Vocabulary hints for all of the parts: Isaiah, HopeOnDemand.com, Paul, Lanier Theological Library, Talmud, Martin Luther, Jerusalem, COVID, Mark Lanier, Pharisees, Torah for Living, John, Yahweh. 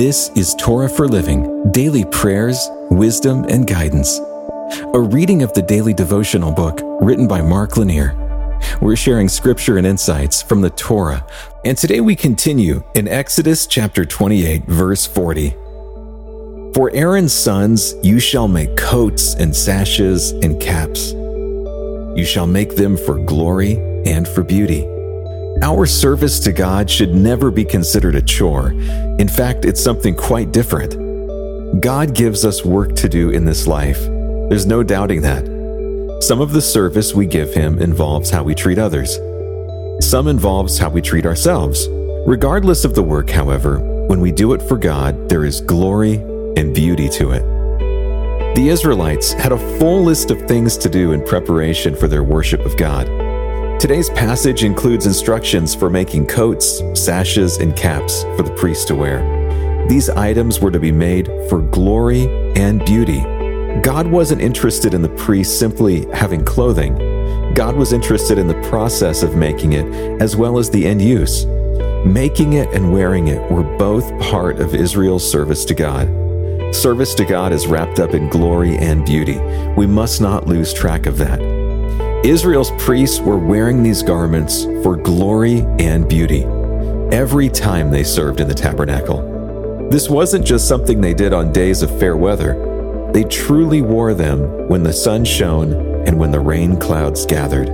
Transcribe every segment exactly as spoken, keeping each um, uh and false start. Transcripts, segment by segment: This is Torah for Living, Daily Prayers, Wisdom, and Guidance, a reading of the daily devotional book written by Mark Lanier. We're sharing scripture and insights from the Torah, and today we continue in Exodus chapter twenty-eight, verse forty. For Aaron's sons you shall make coats and sashes and caps. You shall make them for glory and for beauty. Our service to God should never be considered a chore. In fact, it's something quite different. God gives us work to do in this life. There's no doubting that. Some of the service we give Him involves how we treat others. Some involves how we treat ourselves. Regardless of the work, however, when we do it for God, there is glory and beauty to it. The Israelites had a full list of things to do in preparation for their worship of God. Today's passage includes instructions for making coats, sashes, and caps for the priest to wear. These items were to be made for glory and beauty. God wasn't interested in the priest simply having clothing. God was interested in the process of making it as well as the end use. Making it and wearing it were both part of Israel's service to God. Service to God is wrapped up in glory and beauty. We must not lose track of that. Israel's priests were wearing these garments for glory and beauty every time they served in the tabernacle. This wasn't just something they did on days of fair weather. They truly wore them when the sun shone and when the rain clouds gathered.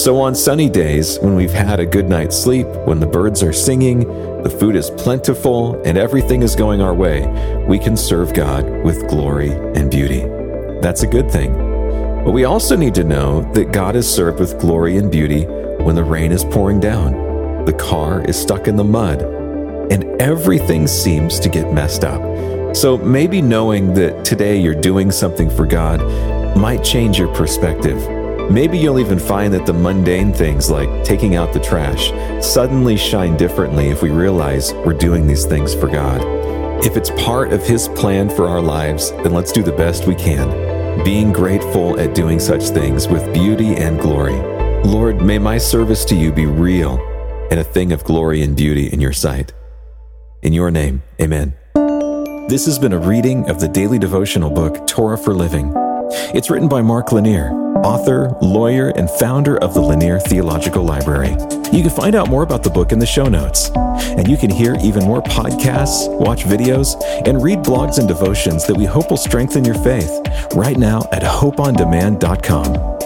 So on sunny days, when we've had a good night's sleep, when the birds are singing, the food is plentiful, and everything is going our way, we can serve God with glory and beauty. That's a good thing. But we also need to know that God is served with glory and beauty when the rain is pouring down, the car is stuck in the mud, and everything seems to get messed up. So maybe knowing that today you're doing something for God might change your perspective. Maybe you'll even find that the mundane things like taking out the trash suddenly shine differently if we realize we're doing these things for God. If it's part of His plan for our lives, then let's do the best we can, being grateful at doing such things with beauty and glory. Lord, may my service to You be real and a thing of glory and beauty in Your sight. In Your name, amen. This has been a reading of the daily devotional book, Torah for Living. It's written by Mark Lanier, author, lawyer, and founder of the Lanier Theological Library. You can find out more about the book in the show notes. And you can hear even more podcasts, watch videos, and read blogs and devotions that we hope will strengthen your faith right now at Hope On Demand dot com.